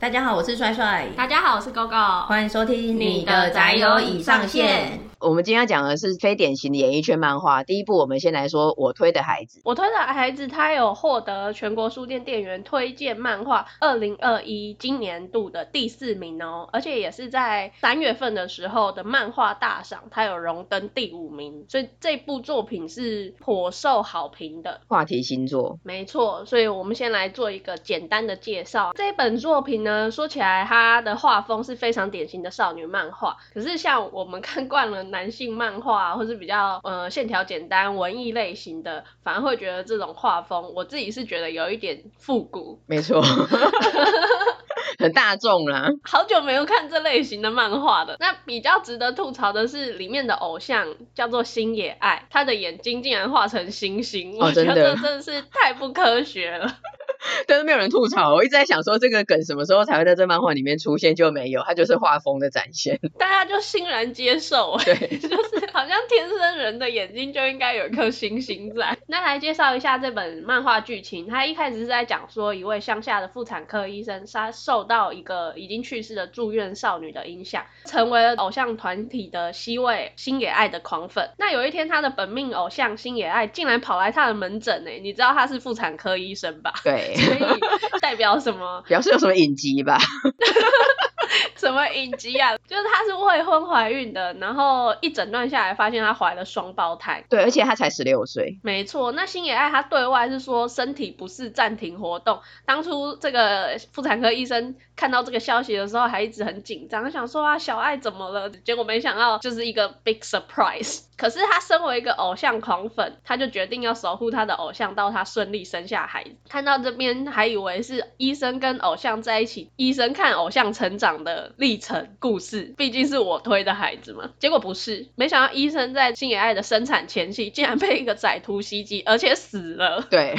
大家好，我是帅帅。大家好，我是狗狗。欢迎收听你的宅友已上线。我们今天要讲的是非典型的演艺圈漫画。第一部我们先来说我推的孩子。我推的孩子他有获得全国书店店员推荐漫画2021今年度的第4名哦，而且也是在3月份的时候的漫画大赏他有荣登第5名，所以这部作品是颇受好评的话题新作。没错，所以我们先来做一个简单的介绍。这本作品呢，说起来它的画风是非常典型的少女漫画，可是像我们看惯了男性漫画或是比较线条简单文艺类型的，反而会觉得这种画风我自己是觉得有一点复古。没错很大众啦，好久没有看这类型的漫画的。那比较值得吐槽的是里面的偶像叫做星野爱，他的眼睛竟然画成星星，我觉得这真的是太不科学了但是没有人吐槽，我一直在想说这个梗什么时候才会在这漫画里面出现，就没有，它就是画风的展现，大家就欣然接受。对，就是好像天生人的眼睛就应该有一颗星星在那来介绍一下这本漫画剧情。它一开始是在讲说一位乡下的妇产科医生，他受到一个已经去世的住院少女的影响，成为了偶像团体的C位星野爱的狂粉。那有一天他的本命偶像星野爱竟然跑来他的门诊耶，你知道他是妇产科医生吧？对所以代表什么？表示有什么隐疾吧什么隐疾啊？就是她是未婚怀孕的，然后一整段下来发现她怀了双胞胎。对，而且她才16岁。没错，那星野爱她对外是说身体不适暂停活动。当初这个妇产科医生看到这个消息的时候还一直很紧张，想说啊小爱怎么了，结果没想到就是一个 big surprise。 可是她身为一个偶像狂粉，她就决定要守护她的偶像到她顺利生下孩子。看到这边还以为是医生跟偶像在一起，医生看偶像成长的历程故事，毕竟是我推的孩子嘛，结果不是。没想到医生在星野爱的生产前夕竟然被一个歹徒袭击而且死了。对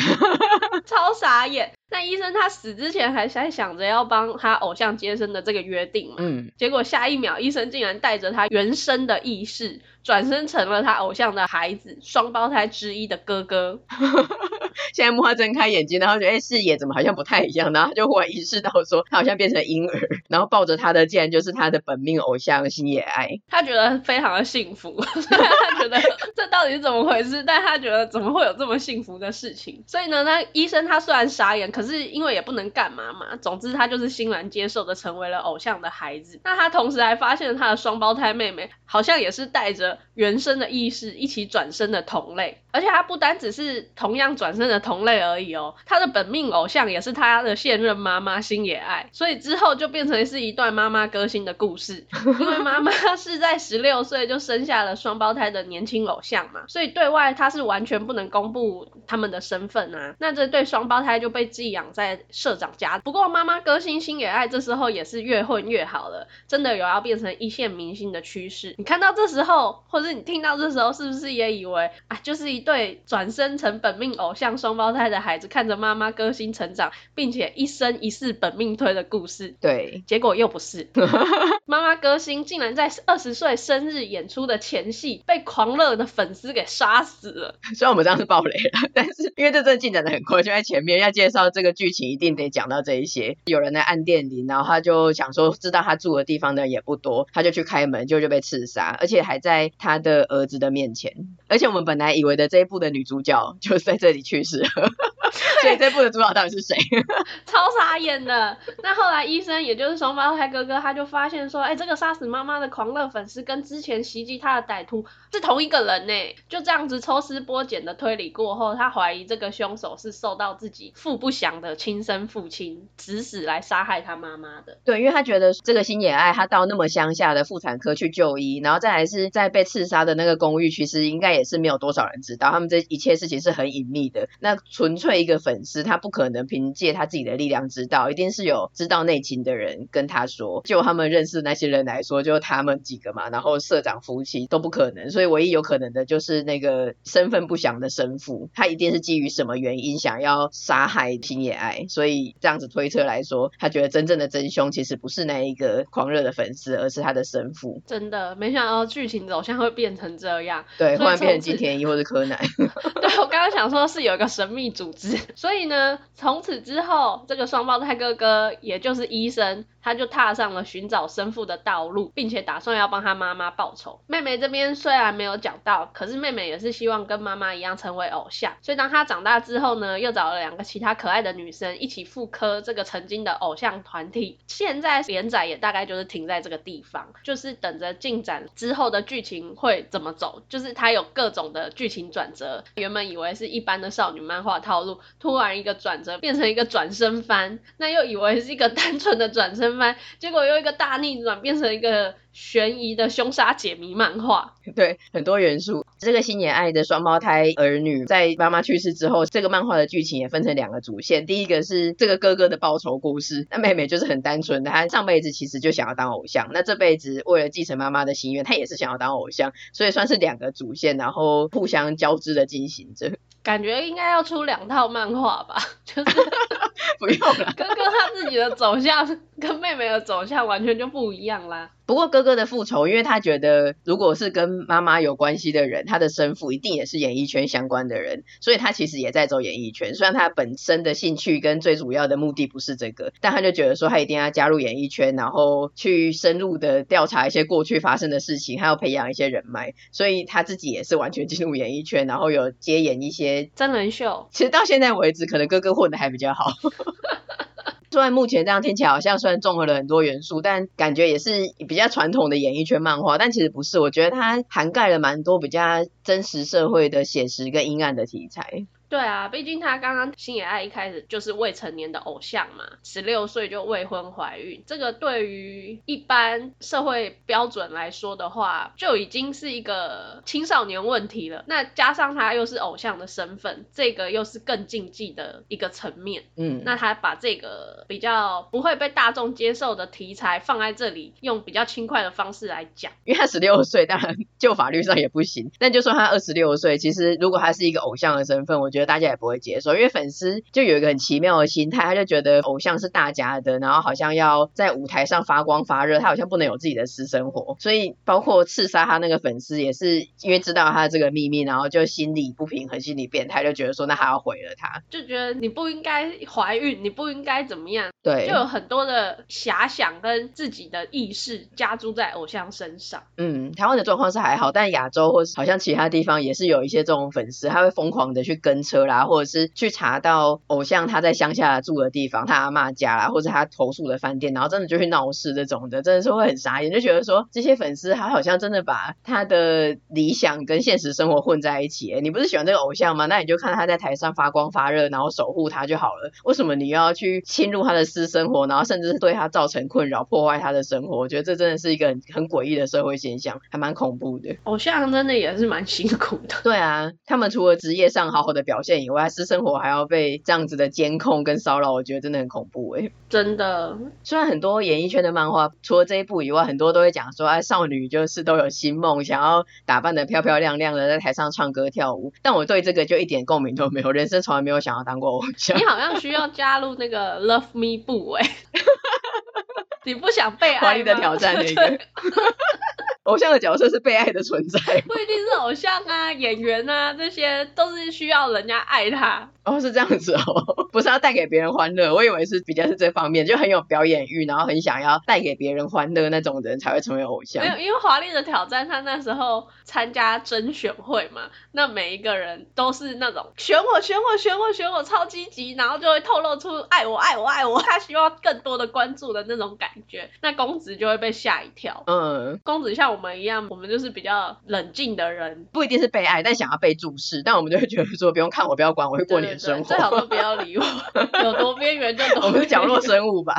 超傻眼。那医生他死之前还想着要帮他偶像接生的这个约定嘛，结果下一秒医生竟然带着他原生的意识转生成了他偶像的孩子，双胞胎之一的哥哥现在木花睁开眼睛，然后觉得视野怎么好像不太一样，然后他就忽然意识到说他好像变成婴儿，然后抱着他的竟然就是他的本命偶像星野爱。他觉得非常的幸福他觉得这到底是怎么回事，但他觉得怎么会有这么幸福的事情。所以呢那医生他虽然傻眼，可是因为也不能干嘛嘛，总之他就是欣然接受的成为了偶像的孩子。那他同时还发现他的双胞胎妹妹好像也是带着原生的意识一起转生的同类，而且他不单只是同样转生的同类而已哦，他的本命偶像也是他的现任妈妈星野爱，所以之后就变成是一段妈妈歌星的故事因为妈妈是在16岁就生下了双胞胎的年轻偶像嘛，所以对外他是完全不能公布他们的身份啊，那这对双胞胎就被寄养在社长家。不过妈妈歌星星野爱这时候也是越混越好了，真的有要变成一线明星的趋势。你看到这时候或是你听到这时候是不是也以为啊，就是一对转生成本命偶像双胞胎的孩子看着妈妈歌星成长并且一生一世本命推的故事。对，结果又不是妈妈歌星竟然在20岁生日演出的前夕被狂热的粉丝给杀死了。虽然我们这样是爆雷了，但是因为这真的进展的很快，就在前面要介绍这个剧情一定得讲到这一些。有人来按电铃，然后他就想说知道他住的地方的也不多，他就去开门，就被刺杀，而且还在他的儿子的面前。而且我们本来以为的这一部的女主角就是在这里去世了所以这部的主角到底是谁超傻眼的。那后来医生也就是双胞胎哥哥他就发现说这个杀死妈妈的狂热粉丝跟之前袭击他的歹徒是同一个人耶。就这样子抽丝剥茧的推理过后，他怀疑这个凶手是受到自己父不详的亲生父亲指使来杀害他妈妈的。对，因为他觉得这个星野爱他到那么乡下的妇产科去就医，然后再来是在被刺杀的那个公寓，其实应该也是没有多少人知道，他们这一切事情是很隐秘的，那纯粹一个粉丝他不可能凭借他自己的力量知道，一定是有知道内情的人跟他说，就他们认识那些人来说，就他们几个嘛，然后社长夫妻都不可能，所以唯一有可能的就是那个身份不详的生父，他一定是基于什么原因想要杀害星野爱，所以这样子推测来说，他觉得真正的真凶其实不是那一个狂热的粉丝，而是他的生父。真的没想到剧情走向会变成这样，对，忽然变成金田一或是柯南对，我刚刚想说是有一个神秘组织。所以呢，从此之后这个双胞胎哥哥也就是医生，他就踏上了寻找生父的道路，并且打算要帮他妈妈报仇。妹妹这边虽然没有讲到，可是妹妹也是希望跟妈妈一样成为偶像，所以当她长大之后呢，又找了两个其他可爱的女生一起复刻这个曾经的偶像团体。现在连载也大概就是停在这个地方，就是等着进展之后的剧情会怎么走，就是它有各种的剧情转折。原本以为是一般的少女漫画套路，突然一个转折变成一个转身番，那又以为是一个单纯的转身番，结果又一个大逆转变成一个悬疑的凶杀解谜漫画。对，很多元素。这个星野爱的双胞胎儿女在妈妈去世之后，这个漫画的剧情也分成两个主线。第一个是这个哥哥的报仇故事，那妹妹就是很单纯的，她上辈子其实就想要当偶像，那这辈子为了继承妈妈的心愿，她也是想要当偶像，所以算是两个主线，然后互相交织的进行着。感觉应该要出两套漫画吧，就是不用了，哥哥他自己的走向跟妹妹的走向完全就不一样啦。不过哥哥的复仇，因为他觉得如果是跟妈妈有关系的人，他的生父一定也是演艺圈相关的人，所以他其实也在走演艺圈，虽然他本身的兴趣跟最主要的目的不是这个，但他就觉得说他一定要加入演艺圈，然后去深入的调查一些过去发生的事情，还要培养一些人脉，所以他自己也是完全进入演艺圈，然后有接演一些真人秀。其实到现在为止，可能哥哥混得还比较好虽然目前这样听起来好像虽然综合了很多元素，但感觉也是比较传统的演艺圈漫画，但其实不是，我觉得它涵盖了蛮多比较真实社会的写实跟阴暗的题材。对啊，毕竟他刚刚星野爱一开始就是未成年的偶像嘛，16岁就未婚怀孕，这个对于一般社会标准来说的话，就已经是一个青少年问题了，那加上他又是偶像的身份，这个又是更禁忌的一个层面。那他把这个比较不会被大众接受的题材放在这里，用比较轻快的方式来讲。因为他16岁当然就法律上也不行，但就算他26岁，其实如果他是一个偶像的身份，我觉得大家也不会接受，因为粉丝就有一个很奇妙的心态，他就觉得偶像是大家的，然后好像要在舞台上发光发热，他好像不能有自己的私生活，所以包括刺杀他那个粉丝也是因为知道他这个秘密，然后就心理不平衡，心理变态，就觉得说那他要毁了他，就觉得你不应该怀孕，你不应该怎么样，对，就有很多的遐想跟自己的意识加诸在偶像身上。台湾的状况是还好，但亚洲或是好像其他地方也是有一些这种粉丝，他会疯狂的去跟车啦，或者是去查到偶像他在乡下住的地方，他阿嬷家啦，或者他投宿的饭店，然后真的就去闹事，这种的真的是会很傻眼，就觉得说这些粉丝他好像真的把他的理想跟现实生活混在一起。你不是喜欢这个偶像吗？那你就看他在台上发光发热，然后守护他就好了，为什么你又要去侵入他的私生活，然后甚至是对他造成困扰，破坏他的生活？我觉得这真的是一个 很诡异的社会现象，还蛮恐怖的。偶像真的也是蛮辛苦的。对啊，他们除了职业上好好的表现以外，私生活还要被这样子的监控跟骚扰，我觉得真的很恐怖耶。真的，虽然很多演艺圈的漫画除了这一部以外，很多都会讲说少女就是都有新梦，想要打扮得漂漂亮亮的，在台上唱歌跳舞，但我对这个就一点共鸣都没有，人生从来没有想要当过偶像。你好像需要加入那个 Love Me 部耶你不想被爱吗？华丽的挑战那个偶像的角色是被爱的存在，不一定是偶像啊演员啊，这些都是需要人家爱他。哦，是这样子哦，不是要带给别人欢乐，我以为是比较是这方面，就很有表演欲，然后很想要带给别人欢乐那种人才会成为偶像。没有，因为华丽的挑战他那时候参加甄选会嘛，那每一个人都是那种选我选我选我选我超积极，然后就会透露出爱我爱我爱我，他需要更多的关注的那种感觉，那公子就会被吓一跳。公子像我们一样，我们就是比较冷静的人，不一定是被爱，但想要被注视，但我们就会觉得说不用看我不要管我，会过年生活，最好都不要理我有多边缘就多边缘，我们是角落生物吧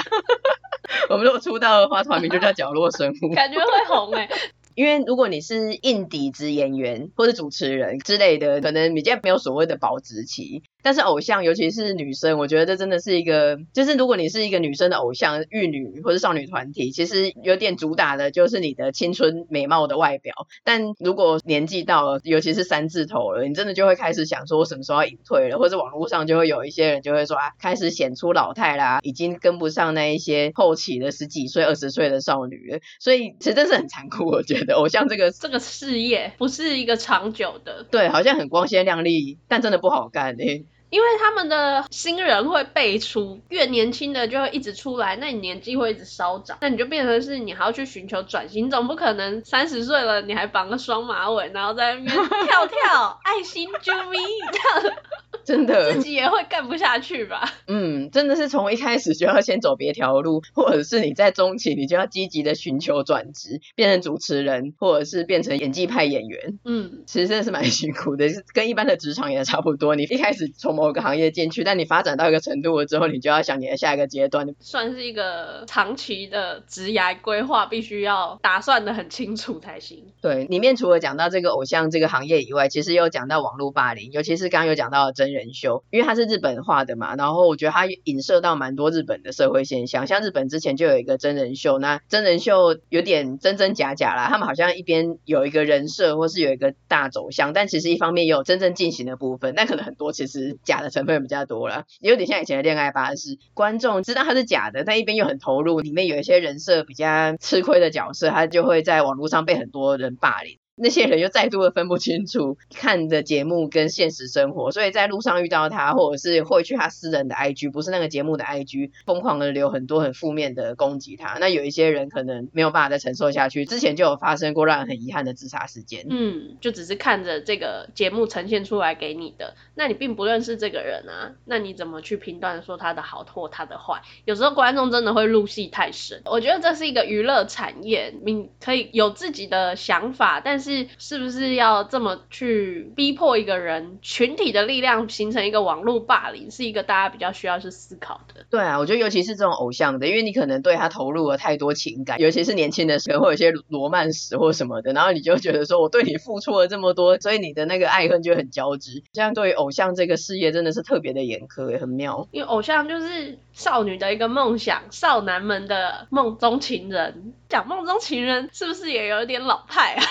我们如果出道的话团名就叫角落生物感觉会红耶因为如果你是硬底子演员或是主持人之类的，可能你现在没有所谓的保质期，但是偶像尤其是女生，我觉得这真的是一个，就是如果你是一个女生的偶像，玉女或是少女团体，其实有点主打的就是你的青春美貌的外表，但如果年纪到了，尤其是三字头了，你真的就会开始想说我什么时候要隐退了，或者网络上就会有一些人就会说啊，开始显出老态啦，已经跟不上那一些后期的十几岁20岁的少女了。所以其实真是很残酷，我觉得偶像这个事业不是一个长久的，对，好像很光鲜亮丽，但真的不好干欸，因为他们的新人会辈出，越年轻的就会一直出来，那你年纪会一直稍长，那你就变成是你还要去寻求转型，总不可能30岁了你还绑个双马尾，然后在那边跳跳爱心啾咪这样，真的自己也会干不下去吧。嗯，真的是从一开始就要先走别条路，或者是你在中期你就要积极的寻求转职，变成主持人或者是变成演技派演员。嗯，其实真的是蛮辛苦的，跟一般的职场也差不多，你一开始从某个行业进去，但你发展到一个程度了之后，你就要想你的下一个阶段，算是一个长期的职涯规划，必须要打算的很清楚才行。对，里面除了讲到这个偶像这个行业以外，其实有讲到网络霸凌，尤其是刚刚有讲到的真人秀，因为它是日本化的嘛，然后我觉得它影射到蛮多日本的社会现象，像日本之前就有一个真人秀，那真人秀有点真真假假啦，他们好像一边有一个人设或是有一个大走向，但其实一方面也有真正进行的部分，但可能很多其实假的成分比较多啦，也有点像以前的恋爱巴士，观众知道它是假的，但一边又很投入，里面有一些人设比较吃亏的角色，他就会在网络上被很多人霸凌，那些人又再度的分不清楚看的节目跟现实生活，所以在路上遇到他，或者是会去他私人的 IG， 不是那个节目的 IG， 疯狂的留很多很负面的攻击他，那有一些人可能没有办法再承受下去，之前就有发生过让人很遗憾的自杀事件。嗯，就只是看着这个节目呈现出来给你的，那你并不认识这个人啊，那你怎么去评断说他的好或他的坏，有时候观众真的会入戏太深。我觉得这是一个娱乐产业，你可以有自己的想法，但是不是要这么去逼迫一个人，群体的力量形成一个网络霸凌，是一个大家比较需要去思考的。对啊，我觉得尤其是这种偶像的，因为你可能对他投入了太多情感，尤其是年轻的时候会有一些罗曼史或什么的，然后你就觉得说我对你付出了这么多，所以你的那个爱恨就很交织，像对于偶像这个事业真的是特别的严苛，也很妙，因为偶像就是少女的一个梦想，少男们的梦中情人。讲梦中情人是不是也有点老派啊？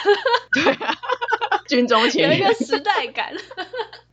对啊，军中情人有一个时代感。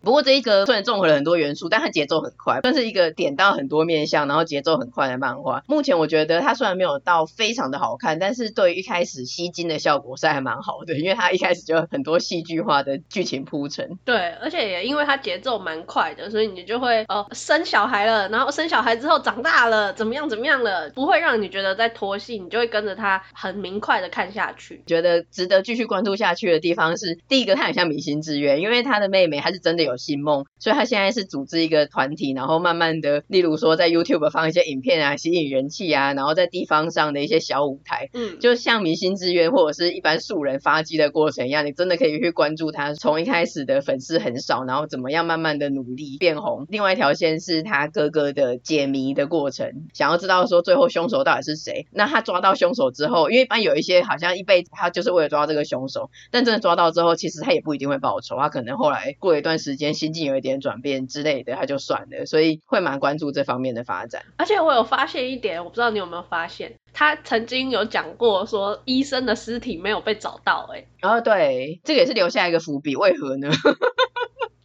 不过这一个虽然综合了很多元素，但它节奏很快，算是一个点到很多面向然后节奏很快的漫画。目前我觉得它虽然没有到非常的好看，但是对于一开始吸睛的效果是还蛮好的，因为它一开始就有很多戏剧化的剧情铺陈。对，而且也因为它节奏蛮快的，所以你就会生小孩了，然后生小孩之后长大了怎么样怎么样了，不会让你觉得在拖戏，你就会跟着它很明快的看下去。觉得值得继续关注下去的地方是，第一个它很像明星志愿，因为它的妹妹还是真的有星梦，所以他现在是组织一个团体，然后慢慢的例如说在 YouTube 放一些影片啊，吸引人气啊，然后在地方上的一些小舞台，就像明星志愿或者是一般素人发迹的过程一样，你真的可以去关注他从一开始的粉丝很少，然后怎么样慢慢的努力变红。另外一条线是他哥哥的解谜的过程，想要知道说最后凶手到底是谁，那他抓到凶手之后，因为一般有一些好像一辈子他就是为了抓到这个凶手，但真的抓到之后其实他也不一定会报仇，他可能后来过一段时间心境有一点转变之类的，他就算了，所以会蛮关注这方面的发展。而且我有发现一点，我不知道你有没有发现，他曾经有讲过说医生的尸体没有被找到对，这个也是留下一个伏笔，为何呢？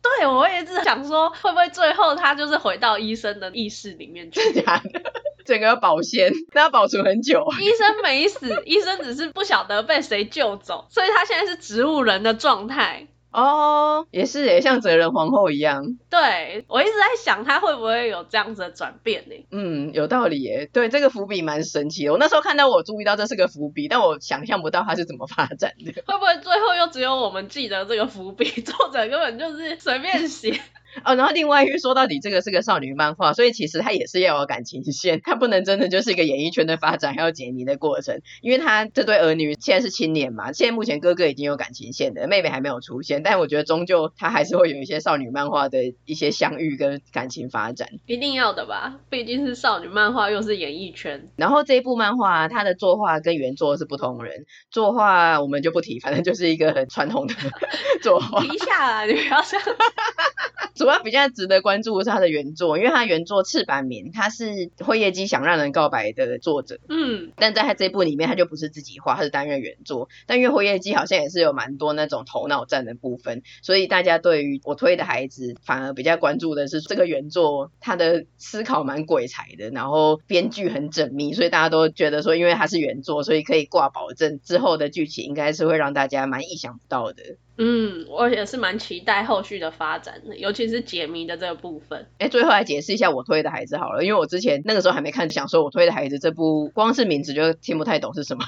对，我也是想说会不会最后他就是回到医生的意识里面去，真的整个保鲜，那要保存很久。医生没死，医生只是不晓得被谁救走，所以他现在是植物人的状态。哦，也是耶，像哲人皇后一样。对，我一直在想他会不会有这样子的转变呢？嗯，有道理耶。对，这个伏笔蛮神奇的，我那时候看到我注意到这是个伏笔，但我想象不到它是怎么发展的。会不会最后又只有我们记得这个伏笔，作者根本就是随便写？哦，然后另外因为说到底这个是个少女漫画，所以其实它也是要有感情线，它不能真的就是一个演艺圈的发展还有解谜的过程，因为它这对儿女现在是青年嘛，现在目前哥哥已经有感情线的，妹妹还没有出现，但我觉得终究它还是会有一些少女漫画的一些相遇跟感情发展，一定要的吧，毕竟是少女漫画又是演艺圈。然后这一部漫画它的作画跟原作是不同人，作画我们就不提，反正就是一个很传统的作画。提一下啦，你不要这样主要比较值得关注的是他的原作，因为他原作赤坂明他是辉夜姬想让人告白的作者，嗯，但在他这部里面他就不是自己画，他是担任原作，但因为辉夜姬好像也是有蛮多那种头脑战的部分，所以大家对于我推的孩子反而比较关注的是这个原作他的思考蛮鬼才的，然后编剧很缜密，所以大家都觉得说因为他是原作所以可以挂保证之后的剧情应该是会让大家蛮意想不到的。嗯，我也是蛮期待后续的发展的，尤其是解谜的这个部分。最后来解释一下我推的孩子好了，因为我之前那个时候还没看，想说我推的孩子这部光是名字就听不太懂是什么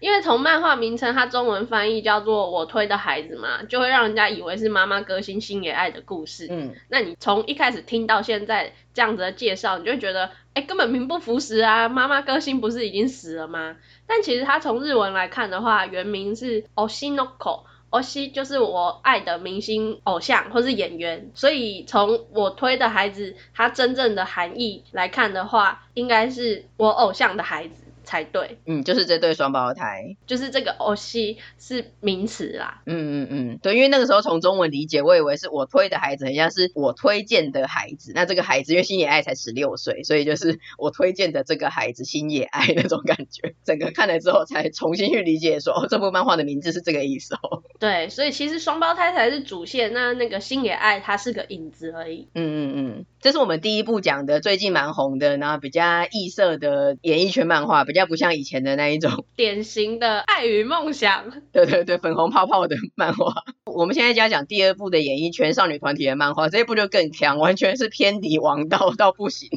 因为从漫画名称它中文翻译叫做我推的孩子嘛，就会让人家以为是妈妈歌星星野爱的故事。嗯，那你从一开始听到现在这样子的介绍，你就会觉得根本名不符实啊，妈妈歌星不是已经死了吗？但其实它从日文来看的话，原名是 Oshinoko，Oshi 就是我爱的明星偶像或是演员，所以从我推的孩子他真正的含义来看的话，应该是我偶像的孩子才对。嗯，就是这对双胞胎，就是这个 Oshi 是名词啦。嗯嗯嗯，对，因为那个时候从中文理解，我以为是我推的孩子很像是我推荐的孩子，那这个孩子因为星野爱才16岁，所以就是我推荐的这个孩子星野爱那种感觉，整个看了之后才重新去理解说，这部漫画的名字是这个意思哦。对，所以其实双胞胎才是主线，那个星野爱它是个影子而已。嗯嗯嗯，这是我们第一部讲的最近蛮红的，然后比较异色的演艺圈漫画，比较不像以前的那一种典型的爱与梦想，对对对，粉红泡泡的漫画。我们现在就要讲第二部的演艺圈少女团体的漫画，这一部就更强，完全是偏离王道到不行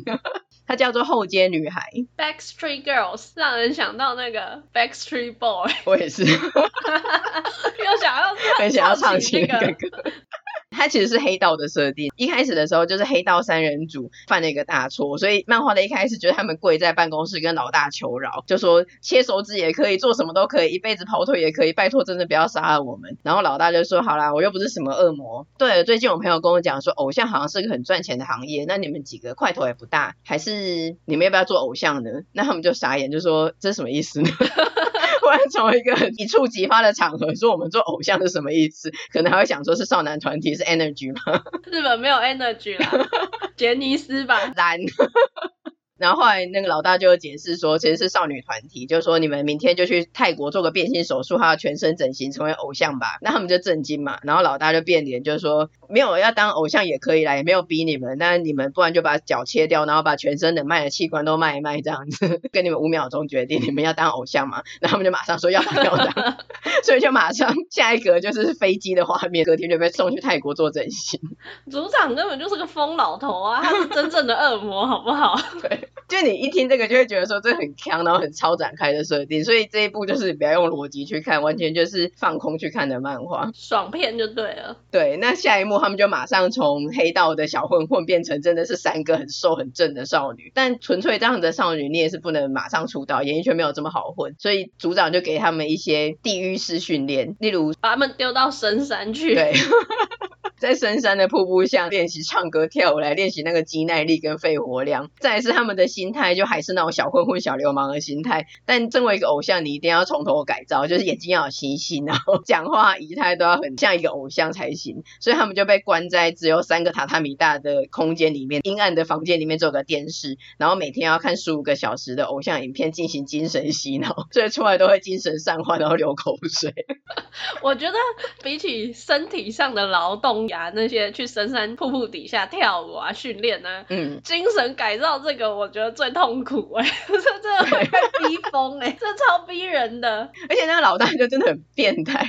它叫做后街女孩 Backstreet Girls， 让人想到那个 Backstreet Boy， 我也是又想要唱起那个歌它其实是黑道的设定，一开始的时候就是黑道三人组犯了一个大错，所以漫画的一开始就是他们跪在办公室跟老大求饶，就说切手指也可以，做什么都可以，一辈子跑腿也可以，拜托真的不要杀了我们。然后老大就说好啦，我又不是什么恶魔。对了，最近我朋友跟我讲说偶像好像是个很赚钱的行业，那你们几个块头也不大，还是你们要不要做偶像呢？那他们就傻眼，就说这是什么意思呢突然从一个一触即发的场合说我们做偶像是什么意思，可能还会想说是少男团体是 energy 吗？日本没有 energy 啦杰尼斯吧蓝然后后来那个老大就解释说其实是少女团体，就说你们明天就去泰国做个变性手术，还有全身整形成为偶像吧。那他们就震惊嘛，然后老大就变脸，就说没有要当偶像也可以啦，也没有逼你们，那你们不然就把脚切掉，然后把全身能卖的器官都卖一卖这样子跟你们5秒钟决定你们要当偶像嘛。然后他们就马上说要当所以就马上下一格就是飞机的画面，隔天就被送去泰国做整形。组长根本就是个疯老头啊，他是真正的恶魔好不好对，就你一听这个就会觉得说这很强，然后很超展开的设定，所以这一部就是不要用逻辑去看，完全就是放空去看的漫画，爽片就对了。对，那下一幕他们就马上从黑道的小混混变成真的是3个很瘦很正的少女，但纯粹这样的少女你也是不能马上出道，演艺圈没有这么好混，所以组长就给他们一些地狱式训练，例如把他们丢到深山去，对在深山的瀑布下练习唱歌跳舞，来练习那个肌耐力跟肺活量。再来是他们的心态就还是那种小混混小流氓的心态，但身为一个偶像你一定要从头改造，就是眼睛要有星星，然后讲话仪态都要很像一个偶像才行。所以他们就被关在只有3个榻榻米大的空间里面，阴暗的房间里面只有个电视，然后每天要看15个小时的偶像影片进行精神洗脑，所以出来都会精神散花，然后流口水我觉得比起身体上的劳动那些去深山瀑布底下跳舞啊训练啊，精神改造这个我觉得最痛苦这真的会被逼疯这超逼人的。而且那个老大就真的很变态，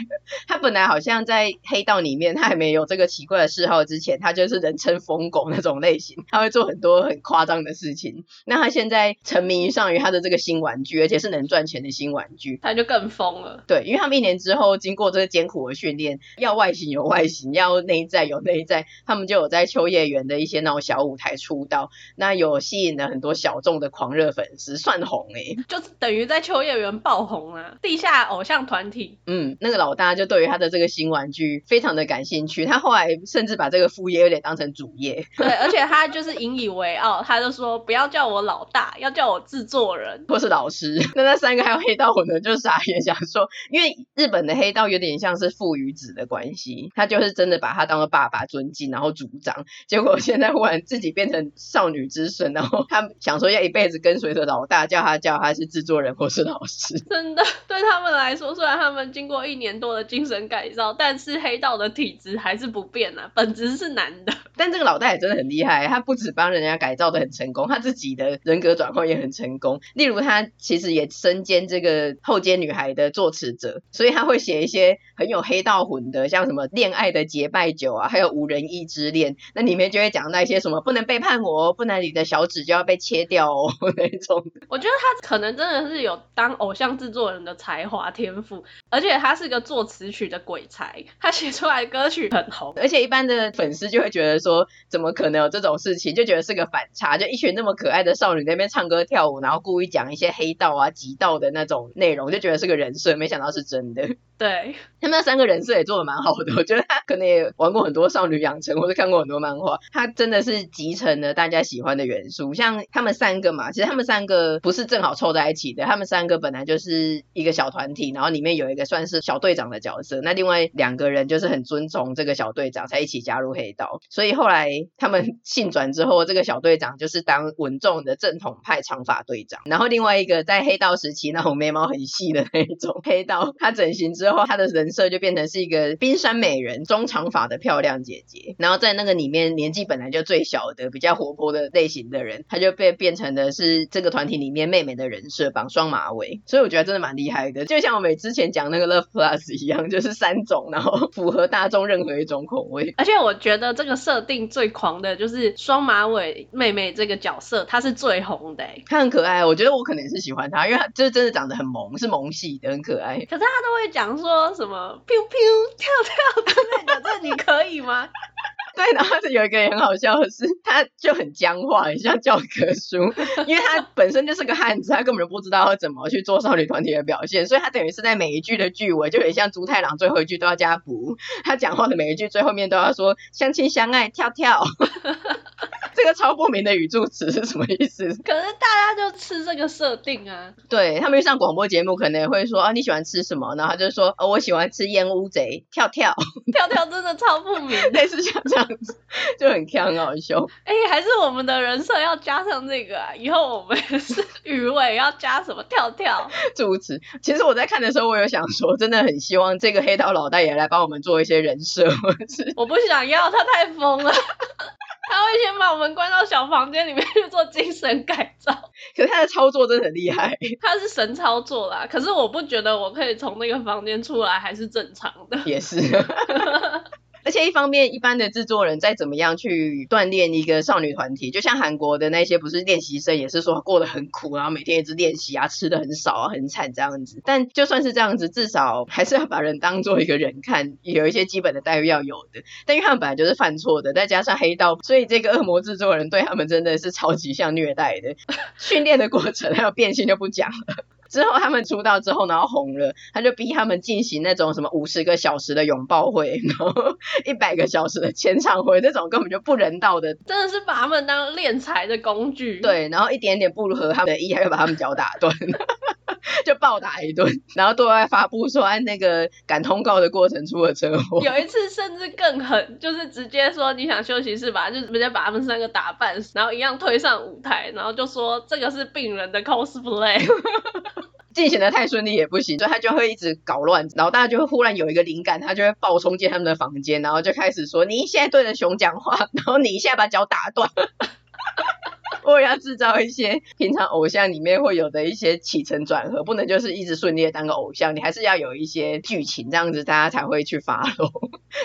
他本来好像在黑道里面他还没有这个奇怪的嗜好之前，他就是人称疯狗那种类型，他会做很多很夸张的事情。那他现在沉迷上于他的这个新玩具，而且是能赚钱的新玩具，他就更疯了。对，因为他们1年之后经过这个艰苦的训练，要外形有外形，要内在有内在，他们就有在秋叶原的一些那种小舞台出道，那有吸引了很多小众的狂热粉丝，算红就是等于在秋叶原爆红啊，地下偶像团体。那个老大就对于他的这个新玩具非常的感兴趣，他后来甚至把这个副业有点当成主业对，而且他就是引以为傲，他就说不要叫我老大，要叫我制作人或是老师那3个还有黑道混的就傻眼，想说因为日本的黑道有点像是父与子的关系，他就是真的把他当的爸爸尊敬然后主张，结果现在忽然自己变成少女之神，然后他想说要一辈子跟随着老大，叫他是制作人或是老师。真的对他们来说，虽然他们经过1年多的精神改造，但是黑道的体质还是不变啊，本质是男的。但这个老大也真的很厉害，他不止帮人家改造的很成功，他自己的人格转换也很成功。例如他其实也身兼这个后街女孩的作词者，所以他会写一些很有黑道魂的，像什么恋爱的结拜酒啊，还有五人一之恋，那里面就会讲到一些什么不能背叛我，不然你的小指就要被切掉哦那种。我觉得他可能真的是有当偶像制作人的才华天赋，而且他是个作词曲的鬼才，他写出来歌曲很红，而且一般的粉丝就会觉得说怎么可能有这种事情，就觉得是个反差，就一群那么可爱的少女在那边唱歌跳舞，然后故意讲一些黑道啊极道的那种内容，就觉得是个人设，没想到是真的。对，他们那3个人设也做得蛮好的，我觉得他可能也玩过很多少女养成或者看过很多漫画，他真的是集成了大家喜欢的元素。像他们3个嘛，其实他们3个不是正好凑在一起的，他们3个本来就是一个小团体，然后里面有一个算是小队长的角色，那另外2个人就是很尊重这个小队长才一起加入黑道，所以后来他们性转之后，这个小队长就是当稳重的正统派长发队长，然后另外一个在黑道时期那种眉毛很细的那一种黑道，他整形之后他的人设就变成是一个冰山美人中长发的漂亮姐姐，然后在那个里面年纪本来就最小的比较活泼的类型的人，他就被变成的是这个团体里面妹妹的人设，绑双马尾。所以我觉得真的蛮厉害的，就像我们之前讲那个 Love Plus 一样，就是3种然后符合大众任何一种口味。而且我觉得这个设定最狂的就是双马尾妹妹这个角色，她是最红的她很可爱，我觉得我可能也是喜欢她，因为她就真的长得很萌，是萌系的，很可爱。可是她都会讲说什么飘飘跳跳之类的，这你可以吗？对，然后有一个也很好笑的是，他就很僵化，很像教科书，因为他本身就是个汉子，他根本就不知道要怎么去做少女团体的表现，所以他等于是在每一句的句尾就很像猪太郎，最后一句都要加补，他讲话的每一句最后面都要说相亲相爱跳跳这个超不明的语助词是什么意思？可是大家就吃这个设定啊。对，他们去上广播节目可能也会说啊你喜欢吃什么，然后他就说我喜欢吃烟乌贼跳跳跳跳，真的超不明类似像这样子就很呛，好笑。哎、欸，还是我们的人设要加上这个啊，以后我们是鱼尾要加什么跳跳助词。其实我在看的时候我有想说真的很希望这个黑道老大也来帮我们做一些人设我不想要他太疯了他会先把我们关到小房间里面去做精神改造，可是他的操作真的很厉害，他是神操作啦。可是我不觉得我可以从那个房间出来还是正常的，也是而且一方面一般的制作人再怎么样去锻炼一个少女团体，就像韩国的那些不是练习生也是说过得很苦，然后每天一直练习啊，吃的很少啊，很惨这样子。但就算是这样子，至少还是要把人当做一个人看，有一些基本的待遇要有的。但因为他们本来就是犯错的，再加上黑道，所以这个恶魔制作人对他们真的是超级像虐待的训练的过程还有变性就不讲了。之后他们出道之后然后红了，他就逼他们进行那种什么50个小时的拥抱会，然后100个小时的签唱会，这种根本就不人道的，真的是把他们当敛财的工具。对，然后一点点不合他们的意还会把他们脚打断就暴打一顿，然后对外发布说那个赶通告的过程出了车祸。有一次甚至更狠，就是直接说你想休息室吧，就直接把他们3个打扮，然后一样推上舞台，然后就说这个是病人的 cosplay 进行的太顺利也不行，所以他就会一直搞乱。老大就会忽然有一个灵感，他就会暴冲进他们的房间，然后就开始说你现在对着熊讲话，然后你一下把脚打断我也要制造一些平常偶像里面会有的一些起承转合，不能就是一直顺利的当个偶像，你还是要有一些剧情，这样子大家才会去 follow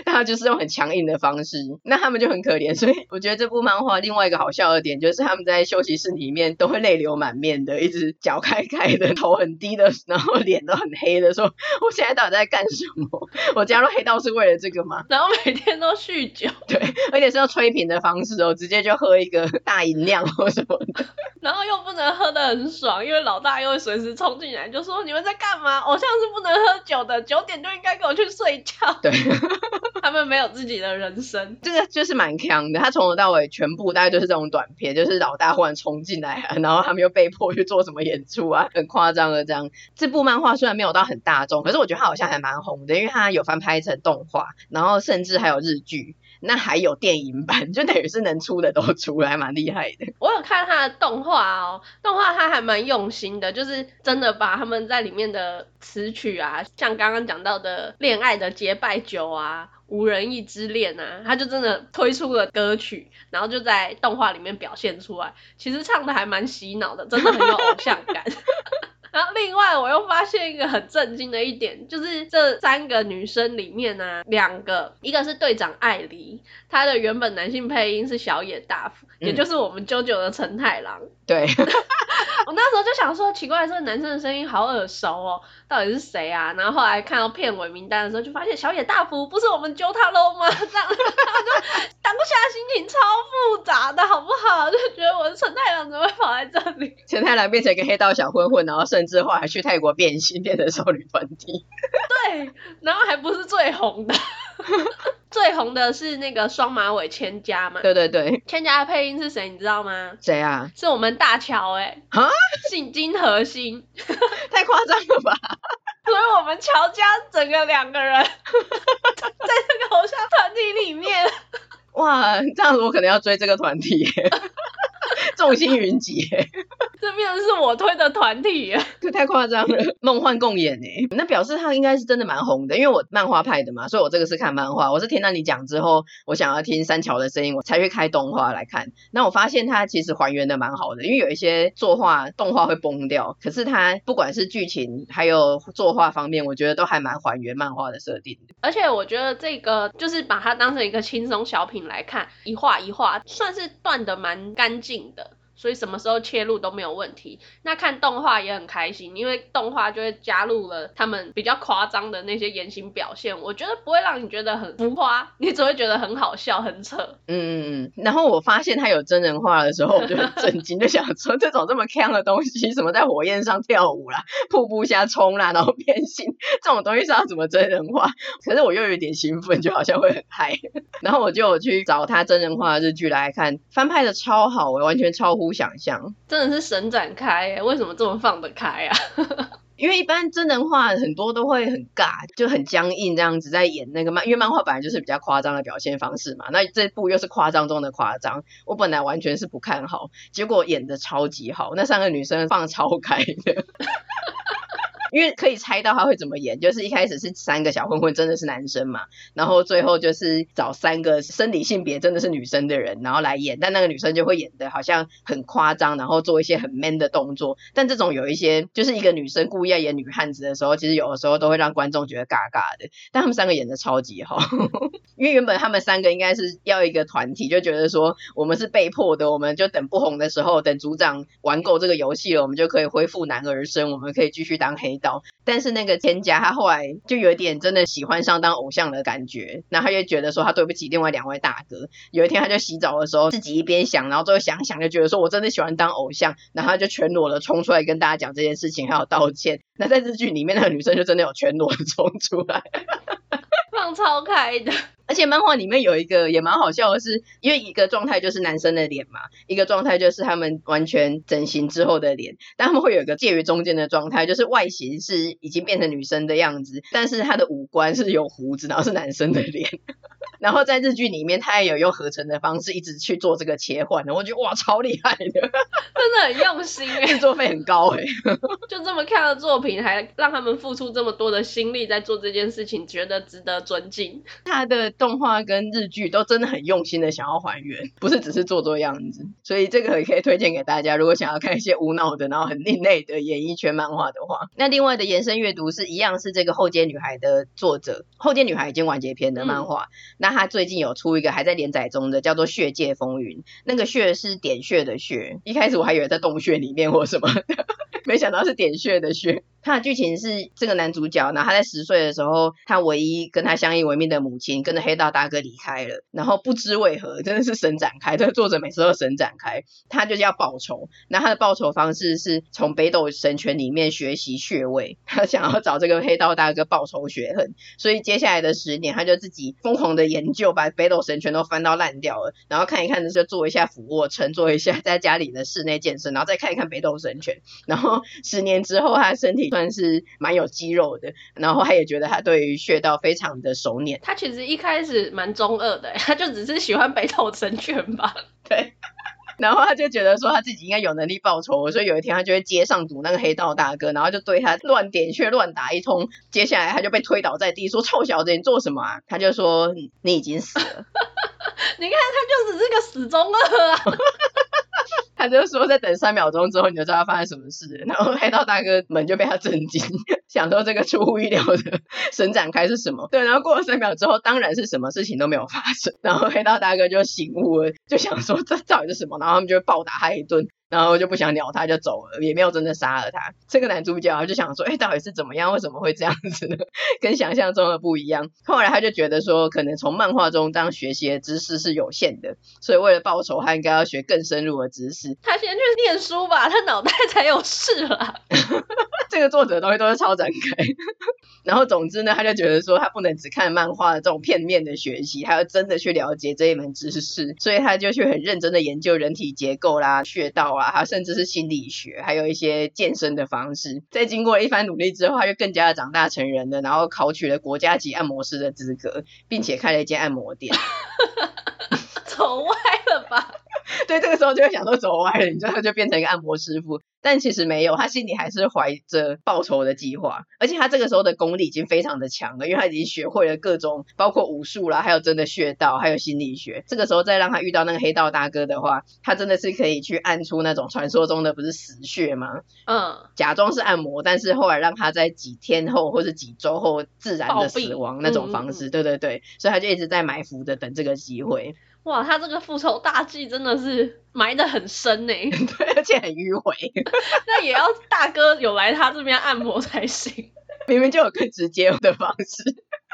但他就是用很强硬的方式，那他们就很可怜。所以我觉得这部漫画另外一个好笑的点就是他们在休息室里面都会泪流满面的，一直脚开开的，头很低的，然后脸都很黑的，说我现在到底在干什么，我加入黑道是为了这个吗？然后每天都酗酒，对，而且是用吹瓶的方式哦，直接就喝一个大饮料什么的然后又不能喝得很爽，因为老大又会随时冲进来就说你们在干嘛，偶像是不能喝酒的，9点就应该给我去睡觉。对他们没有自己的人生，这个就是蛮强的。他从头到尾全部大概就是这种短片，就是老大忽然冲进来啊，然后他们又被迫去做什么演出啊，很夸张的这样。这部漫画虽然没有到很大众，可是我觉得它好像还蛮红的，因为它有翻拍成动画，然后甚至还有日剧，那还有电影版，就等于是能出的都出了，还蛮厉害的。我有看他的动画哦，动画他还蛮用心的，就是真的把他们在里面的词曲啊，像刚刚讲到的恋爱的结拜酒啊，无人义之恋啊，他就真的推出了歌曲，然后就在动画里面表现出来，其实唱的还蛮洗脑的，真的很有偶像感。然后另外我又发现一个很震惊的一点，就是这三个女生里面啊，两个，一个是队长艾梨，她的原本男性配音是小野大辅，也就是我们JoJo的陈太郎。对，我那时候就想说，奇怪，这个男生的声音好耳熟哦，到底是谁啊？然后后来看到片尾名单的时候，就发现小野大辅不是我们揪他喽吗？这样，然后就当下心情超复杂的，好不好？就觉得我的陈太郎怎么会跑来这里？陈太郎变成一个黑道小混混，然后甚至后来去泰国变性，变成少女团体。对，然后还不是最红的。最红的是那个双马尾千佳嘛，对对对，千佳的配音是谁你知道吗？谁啊？是我们大乔欸，蛤？信金核心。太夸张了吧。所以我们乔家整个两个人在这个偶像团体里面，哇，这样子我可能要追这个团体耶。众星云集耶，这变成是我推的团体耶，这太夸张了，梦幻共演耶，那表示他应该是真的蛮红的，因为我漫画派的嘛，所以我这个是看漫画，我是听到你讲之后，我想要听三桥的声音，我才去开动画来看。那我发现他其实还原的蛮好的，因为有一些作画动画会崩掉，可是他不管是剧情还有作画方面，我觉得都还蛮还原漫画的设定的。而且我觉得这个就是把它当成一个轻松小品来看，一画一画算是断得蛮干净的，所以什么时候切入都没有问题。那看动画也很开心，因为动画就会加入了他们比较夸张的那些言行表现，我觉得不会让你觉得很浮夸，你只会觉得很好笑很扯。嗯，然后我发现他有真人化的时候，我就很震惊，就想说这种这么鏘的东西，什么在火焰上跳舞啦，瀑布下冲啦，然后变性，这种东西是要怎么真人化？可是我又有点兴奋，就好像会很嗨。然后我就有去找他真人化的日剧来看，翻拍的超好，我完全超乎想象，真的是神展开耶，为什么这么放得开啊？因为一般真人化很多都会很尬，就很僵硬这样子在演那个漫，因为漫画本来就是比较夸张的表现方式嘛，那这部又是夸张中的夸张，我本来完全是不看好，结果演的超级好，那三个女生放超开的。因为可以猜到他会怎么演，就是一开始是三个小混混真的是男生嘛，然后最后就是找三个生理性别真的是女生的人然后来演，但那个女生就会演的好像很夸张，然后做一些很 man 的动作，但这种有一些就是一个女生故意要演女汉子的时候，其实有的时候都会让观众觉得尬尬的，但他们三个演的超级好。因为原本他们三个应该是要一个团体，就觉得说我们是被迫的，我们就等不红的时候，等组长玩够这个游戏了，我们就可以恢复男儿身，我们可以继续当黑到，但是那个千佳他后来就有点真的喜欢上当偶像的感觉，然后他就觉得说他对不起另外2位大哥，有一天他就洗澡的时候自己一边想，然后最后想想就觉得说我真的喜欢当偶像，然后他就全裸了冲出来跟大家讲这件事情还有道歉，那在日剧里面那个女生就真的有全裸的冲出来。放超开的。而且漫画里面有一个也蛮好笑的是，因为一个状态就是男生的脸嘛，一个状态就是他们完全整形之后的脸，但他们会有一个介于中间的状态，就是外形是已经变成女生的样子，但是他的五官是有胡子，然后是男生的脸。然后在日剧里面他也有用合成的方式一直去做这个切换，然后我觉得哇超厉害的，真的很用心耶，制作费很高耶。就这么看的作品还让他们付出这么多的心力在做这件事情，觉得值得尊敬。他的动画跟日剧都真的很用心的想要还原，不是只是做做样子，所以这个也可以推荐给大家，如果想要看一些无脑的然后很另类的演艺圈漫画的话。那另外的延伸阅读是一样是这个后街女孩的作者，后街女孩已经完结篇的漫画，那他最近有出一个还在连载中的叫做血界风云，那个血是点穴的血，一开始我还以为在洞穴里面或什么的，没想到是点穴的穴。他的剧情是这个男主角，然后他在10岁的时候，他唯一跟他相依为命的母亲跟着黑道大哥离开了，然后不知为何真的是神展开，这个作者每次都神展开，他就是要报仇，然后他的报仇方式是从北斗神拳里面学习穴位，他想要找这个黑道大哥报仇雪恨，所以接下来的10年他就自己疯狂的研究，把北斗神拳都翻到烂掉了，然后看一看就做一下俯卧撑，做一下在家里的室内健身，然后再看一看北斗神拳，然后10年之后他的身体算是蛮有肌肉的，然后他也觉得他对于穴道非常的熟稔。他其实一开始蛮中二的，他就只是喜欢北斗神拳吧。对，然后他就觉得说他自己应该有能力报仇，所以有一天他就会接上赌那个黑道大哥，然后就对他乱点穴乱打一通，接下来他就被推倒在地说臭小子你做什么啊，他就说你已经死了。你看他就只是个死中二啊。他就说再等3秒钟之后你就知道他发生什么事，然后黑道大哥们就被他震惊，想说这个出乎意料的神展开是什么。对，然后过了3秒之后当然是什么事情都没有发生，然后黑道大哥就醒悟了，就想说这到底是什么，然后他们就暴打他一顿，然后就不想鸟他就走了，也没有真的杀了他。这个男主角就想说到底是怎么样，为什么会这样子呢，跟想象中的不一样。后来他就觉得说可能从漫画中当学习的知识是有限的，所以为了报仇他应该要学更深入的知识，他先去念书吧，他脑袋才有事啦。这个作者的东西都是超展开。然后总之呢他就觉得说他不能只看漫画的这种片面的学习，他要真的去了解这一门知识，所以他就去很认真的研究人体结构啦、穴道啊，他甚至是心理学还有一些健身的方式。在经过一番努力之后他就更加的长大成人了，然后考取了国家级按摩师的资格，并且开了一间按摩店。走歪了吧。对，这个时候就会想说走歪了，你最后就变成一个按摩师傅。但其实没有，他心里还是怀着报仇的计划，而且他这个时候的功力已经非常的强了，因为他已经学会了各种包括武术啦，还有真的穴道，还有心理学。这个时候再让他遇到那个黑道大哥的话，他真的是可以去按出那种传说中的不是死穴吗，假装是按摩，但是后来让他在几天后或是几周后自然的死亡那种方式。对对对，所以他就一直在埋伏的等这个机会。哇，他这个复仇大计真的是埋得很深耶。对，而且很迂回。那也要大哥有来他这边按摩才行。明明就有更直接的方式，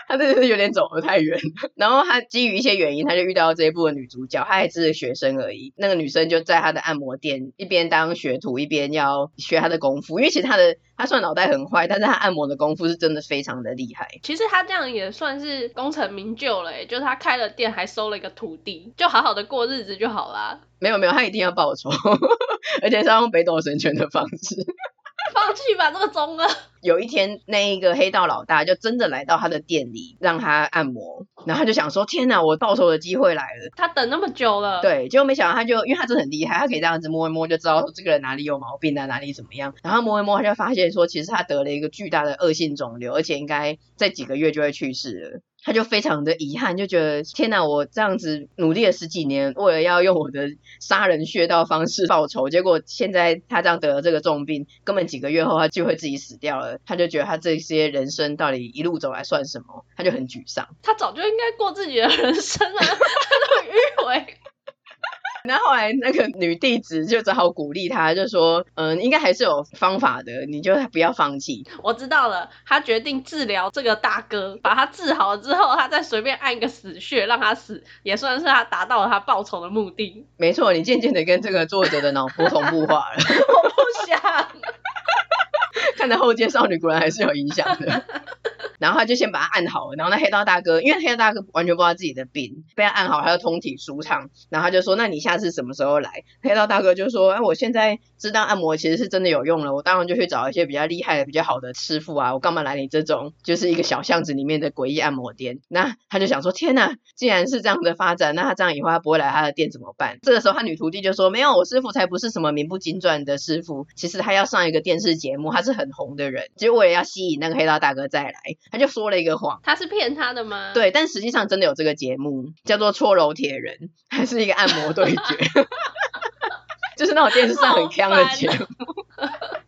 他真的是有点走得太远。然后他基于一些原因他就遇到这一部的女主角，他还只是学生而已。那个女生就在他的按摩店一边当学徒一边要学他的功夫，因为其实他算脑袋很坏，但是他按摩的功夫是真的非常的厉害。其实他这样也算是功成名就了耶，就是他开了店还收了一个徒弟，就好好的过日子就好啦。没有没有，他一定要报仇。而且是要用北斗神拳的方式。放弃吧这个中二。有一天那一个黑道老大就真的来到他的店里让他按摩，然后他就想说天哪，我报仇的机会来了，他等那么久了。对，结果没想到他就因为他真的很厉害，他可以这样子摸一摸就知道这个人哪里有毛病啊，哪里怎么样，然后摸一摸他就发现说其实他得了一个巨大的恶性肿瘤，而且应该在几个月就会去世了。他就非常的遗憾，就觉得天哪，我这样子努力了10几年，为了要用我的杀人穴道方式报仇，结果现在他这样得了这个重病，根本几个月后他就会自己死掉了。他就觉得他这些人生到底一路走来算什么，他就很沮丧。他早就应该过自己的人生了。他都迂回。然后后来那个女弟子就只好鼓励他，就说应该还是有方法的，你就不要放弃。我知道了，他决定治疗这个大哥，把他治好之后他再随便按一个死穴让他死，也算是他达到了他报仇的目的。没错，你渐渐的跟这个作者的脑波同步化了。我不想。看着后街少女果然还是有影响的。然后他就先把他按好了，然后那黑道大哥因为黑道大哥完全不知道自己的病，被他按好他就通体舒畅，然后他就说那你下次什么时候来。黑道大哥就说我现在知道按摩其实是真的有用了，我当然就去找一些比较厉害的比较好的师傅啊，我干嘛来你这种就是一个小巷子里面的诡异按摩店。那他就想说天哪，既然是这样的发展，那他这样以后他不会来他的店怎么办。这个时候他女徒弟就说没有，我师傅才不是什么名不经传的师傅，其实他要上一个电视节目，他是很红的人，结果为了要吸引那个黑道大哥再来，他就说了一个谎。他是骗他的吗？对，但实际上真的有这个节目叫做搓揉铁人，还是一个按摩对决。就是那种电视上很锵的节目。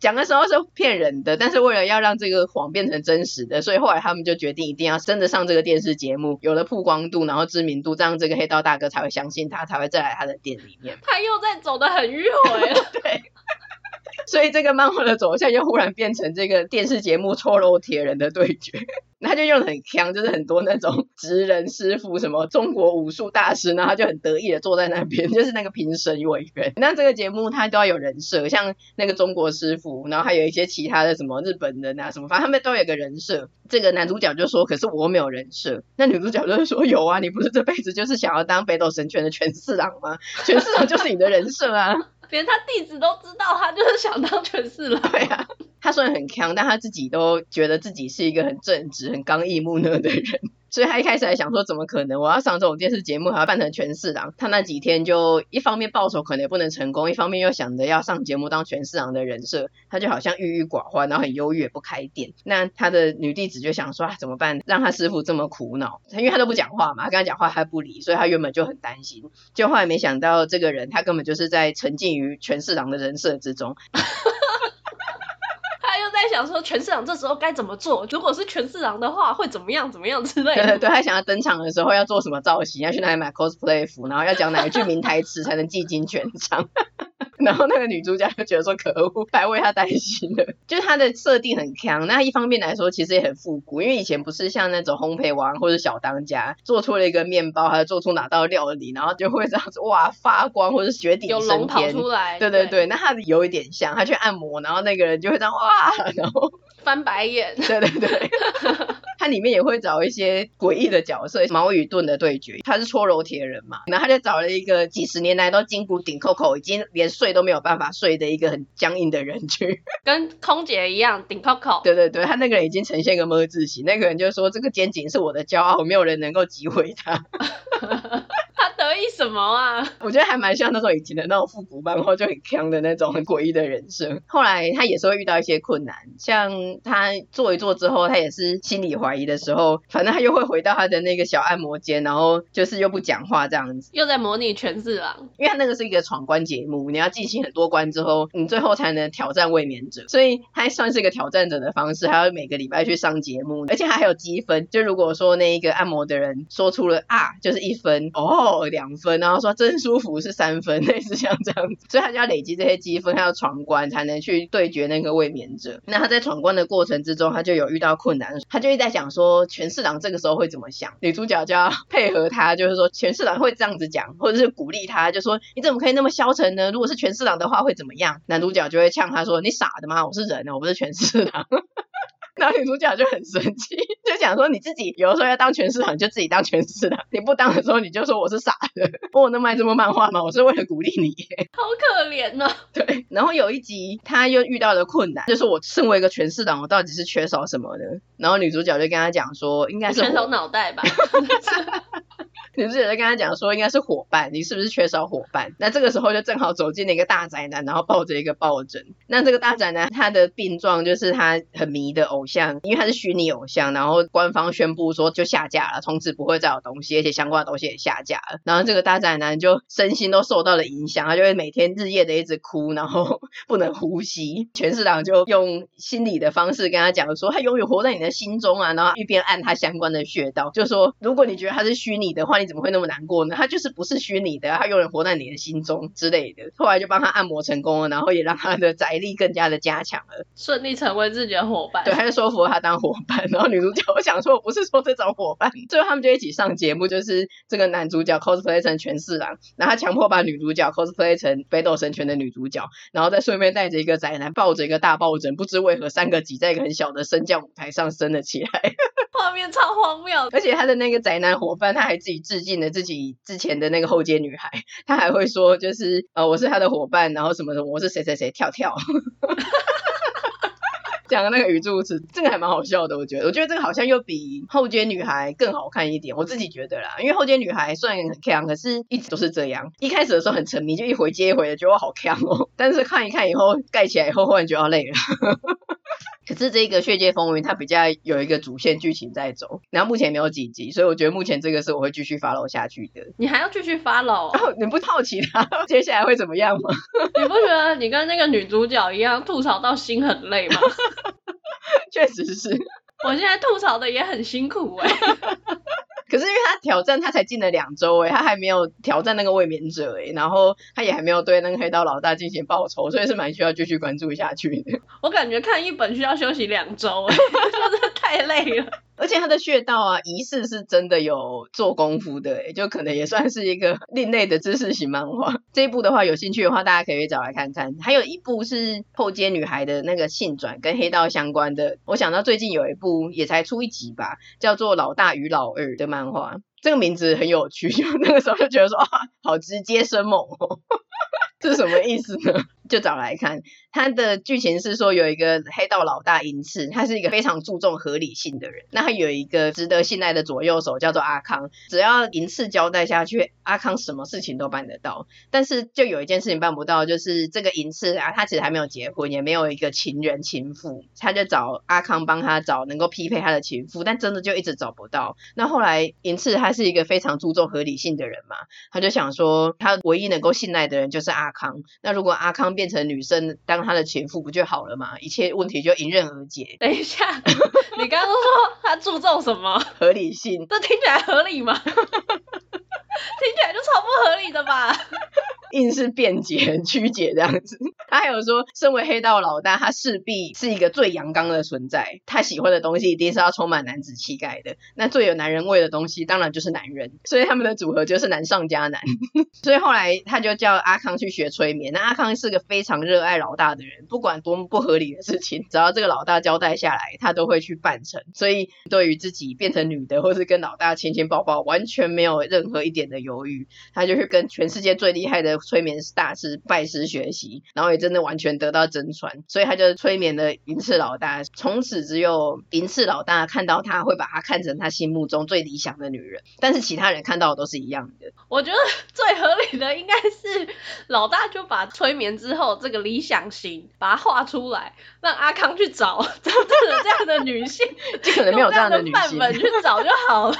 讲的时候是骗人的，但是为了要让这个谎变成真实的，所以后来他们就决定一定要真的上这个电视节目，有了曝光度然后知名度，这样这个黑道大哥才会相信他，才会再来他的店里面。他又在走得很迂回了。对，所以这个漫画的走向就忽然变成这个电视节目搓揉铁人的对决。他就用得很强，就是很多那种职人师傅什么中国武术大师，然后他就很得意的坐在那边，就是那个评审委员。那这个节目他都要有人设，像那个中国师傅，然后还有一些其他的什么日本人啊什么，反正他们都有个人设。这个男主角就说可是我没有人设，那女主角就说有啊，你不是这辈子就是想要当北斗神拳的全四郎吗？全四郎就是你的人设啊。连他弟子都知道他就是想当全四郎。对啊，他虽然很强，但他自己都觉得自己是一个很正直很刚毅木讷的人，所以他一开始还想说怎么可能我要上这种电视节目还要扮成全市长，他那几天就一方面报仇可能也不能成功，一方面又想着要上节目当全市长的人设，他就好像郁郁寡欢，然后很忧郁也不开店。那他的女弟子就想说、啊、怎么办让他师父这么苦恼，因为他都不讲话嘛，他跟他讲话他不理，所以他原本就很担心，就后来没想到这个人他根本就是在沉浸于全市长的人设之中在想说全市长这时候该怎么做，如果是全市长的话会怎么样怎么样之类的。 对， 对，他想要登场的时候要做什么造型，要去哪里买 cosplay 服，然后要讲哪一句名台词才能技惊全场然后那个女主角就觉得说可恶，白为她担心了。就是她的设定很强，那一方面来说其实也很复古，因为以前不是像那种烘焙王或者小当家做出了一个面包还做出哪道料理然后就会这样子哇发光或者绝顶升天有龙跑出来，对对 对， 对，那她有一点像她去按摩然后那个人就会这样哇然后翻白眼对对对它里面也会找一些诡异的角色，矛与盾的对决，他是搓揉铁人嘛，然后他就找了一个几十年来都筋骨顶扣扣已经连睡都没有办法睡的一个很僵硬的人去跟空姐一样顶扣扣，对对对，他那个人已经呈现一个么字形，那个人就说这个肩颈是我的骄傲，没有人能够击毁他他得意什么啊，我觉得还蛮像那种以前的那种复古漫画就很强的那种很诡异的人生。后来他也是会遇到一些困难，像他做一做之后他也是心理怀疑的时候，反正他又会回到他的那个小按摩间，然后就是又不讲话这样子，又在模拟全市郎，因为他那个是一个闯关节目，你要进行很多关之后你最后才能挑战卫冕者，所以他算是一个挑战者的方式，还要每个礼拜去上节目，而且他还有积分，就如果说那一个按摩的人说出了啊就是1分哦2分，然后说真舒服是3分，类似像这样子，所以他就要累积这些积分，他要闯关才能去对决那个卫冕者。那他在闯关的过程之中他就有遇到困难，他就一直在讲说全市长这个时候会怎么想，女主角就要配合他，就是说全市长会这样子讲，或者是鼓励他就说你怎么可以那么消沉呢，如果是全市长的话会怎么样，男主角就会呛他说你傻的吗，我是人我不是全市长然后女主角就很生气，就讲说你自己有的时候要当全市长你就自己当全市长，你不当的时候你就说我是傻的，我能卖这么漫画吗，我是为了鼓励你，好可怜哦。对，然后有一集他又遇到了困难，就是我身为一个全市长我到底是缺少什么呢，然后女主角就跟他讲说应该是缺少脑袋吧女主角就跟他讲说应该是伙伴，你是不是缺少伙伴。那这个时候就正好走进了一个大宅男，然后抱着一个抱枕，那这个大宅男他的病状就是他很迷的偶像，因为他是虚拟偶像，然后官方宣布说就下架了，从此不会再有东西，而且相关的东西也下架了，然后这个大宅男就身心都受到了影响，他就会每天日夜的一直哭，然后不能呼吸，全市长就用心理的方式跟他讲说他永远活在你的心中啊，然后一边按他相关的穴道，就说如果你觉得他是虚拟的话你怎么会那么难过呢，他就是不是虚拟的，他永远活在你的心中之类的。后来就帮他按摩成功了，然后也让他的宅力更加的加强了，顺利成为自己的伙伴，对，他就说服了他当伙伴。然后女主角想说我不是说这种伙伴，最后他们就一起上节目，就是这个男主角 cosplay 成全市郎，然后他强迫把女主角 cosplay 成北斗神拳的女主角，然后再顺便带着一个宅男抱着一个大抱枕，不知为何三个挤在一个很小的升降舞台上升了起来画面超荒谬，而且他的那个宅男伙伴他还自己致敬了自己之前的那个后街女孩，他还会说就是我是他的伙伴，然后什么什么我是谁谁谁跳跳讲的那个语助词，这个还蛮好笑的，我觉得这个好像又比后街女孩更好看一点，我自己觉得啦，因为后街女孩虽然很强，可是一直都是这样，一开始的时候很沉迷，就一回接一回的觉得我好强哦，但是看一看以后盖起来以后忽然觉得累了可是这个《血界风云》它比较有一个主线剧情在走，然后目前没有几集，所以我觉得目前这个是我会继续 follow 下去的。你还要继续 follow 哦？你不好奇它接下来会怎么样吗？你不觉得你跟那个女主角一样吐槽到心很累吗？确实是，我现在吐槽的也很辛苦哎、欸可是因为他挑战他才进了2周欸，他还没有挑战那个卫冕者欸，然后他也还没有对那个黑道老大进行报仇，所以是蛮需要继续关注下去的。我感觉看一本需要休息2周欸真的太累了而且他的穴道啊仪式是真的有做功夫的欸，就可能也算是一个另类的知识型漫画。这一部的话有兴趣的话大家可以去找来看看。还有一部是后街女孩的那个性转跟黑道相关的，我想到最近有一部也才出1集吧，叫做老大与老二的漫画，这个名字很有趣，就那个时候就觉得说啊，好直接生猛哦这是什么意思呢就找来看。他的剧情是说有一个黑道老大银次，他是一个非常注重合理性的人，那他有一个值得信赖的左右手叫做阿康，只要银次交代下去，阿康什么事情都办得到。但是就有一件事情办不到，就是这个银次啊，他其实还没有结婚，也没有一个情人情妇，他就找阿康帮他找能够匹配他的情妇，但真的就一直找不到。那后来银次他是一个非常注重合理性的人嘛，他就想说他唯一能够信赖的人就是阿康，那如果阿康变成女生当他的情妇不就好了嘛，一切问题就迎刃而解。等一下，你刚刚说他注重什么？合理性，这听起来合理吗？听起来就超不合理的吧。硬是辩解曲解这样子。他还有说身为黑道老大，他势必是一个最阳刚的存在，他喜欢的东西一定是要充满男子气概的，那最有男人味的东西当然就是男人，所以他们的组合就是男上加男。所以后来他就叫阿康去学催眠，那阿康是个非常热爱老大的人，不管多么不合理的事情，只要这个老大交代下来他都会去办成，所以对于自己变成女的或是跟老大亲亲抱抱完全没有任何一点的犹豫，他就去跟全世界最厉害的催眠大师拜师学习，然后也真的完全得到真传，所以他就催眠了银次老大。从此只有银次老大看到他会把他看成他心目中最理想的女人，但是其他人看到的都是一样的。我觉得最合理的应该是老大就把催眠之后这个理想型把它画出来，让阿康去找真的这样的女性，就可能没有这样的女性，用这样的范本去找就好了。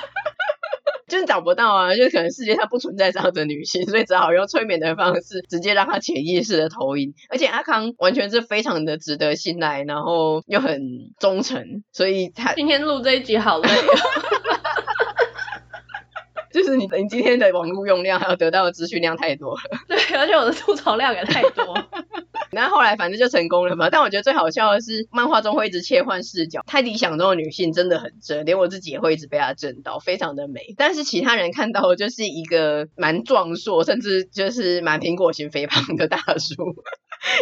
就是找不到啊，就可能世界上不存在这样的女性，所以只好用催眠的方式直接让她潜意识的投影。而且阿康完全是非常的值得信赖，然后又很忠诚，所以他今天录这一集好累哦。就是你今天的网络用量还有得到的资讯量太多了。对，而且我的吐槽量也太多。然后后来反正就成功了嘛，但我觉得最好笑的是漫画中会一直切换视角，太理想中的女性真的很正，连我自己也会一直被她震到，非常的美。但是其他人看到就是一个蛮壮硕甚至就是蛮苹果型肥胖的大叔，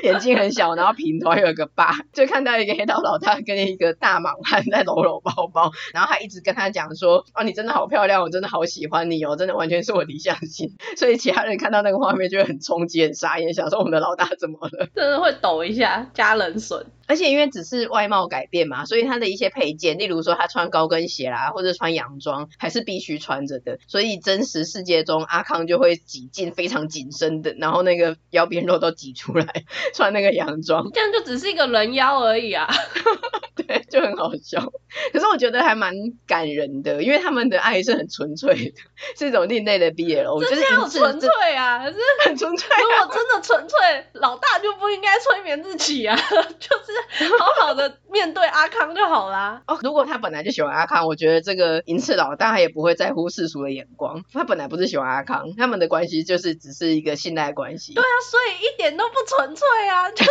眼睛很小，然后平头还有一个疤，就看到一个黑道老大跟一个大莽汉在搂搂抱抱，然后还一直跟他讲说哦，你真的好漂亮，我真的好喜欢你哦，真的完全是我理想型。所以其他人看到那个画面就会很冲击很傻眼，想说我们的老大怎么了，真的会抖一下加冷水。而且因为只是外貌改变嘛，所以他的一些配件，例如说他穿高跟鞋啦，或者穿洋装还是必须穿着的，所以真实世界中阿康就会挤进非常紧身的，然后那个腰边肉都挤出来穿那个洋装，这样就只是一个人妖而已啊。对，就很好笑。可是我觉得还蛮感人的，因为他们的爱是很纯粹的，是一种另类的 BL。 这叫纯粹啊，可是很纯粹啊。如果真的纯粹，老大就不应该催眠自己啊，就是好好的面对阿康就好啦。哦，如果他本来就喜欢阿康，我觉得这个银次老大也不会在乎世俗的眼光，他本来不是喜欢阿康，他们的关系就是只是一个信赖关系。对啊，所以一点都不纯粹啊，就是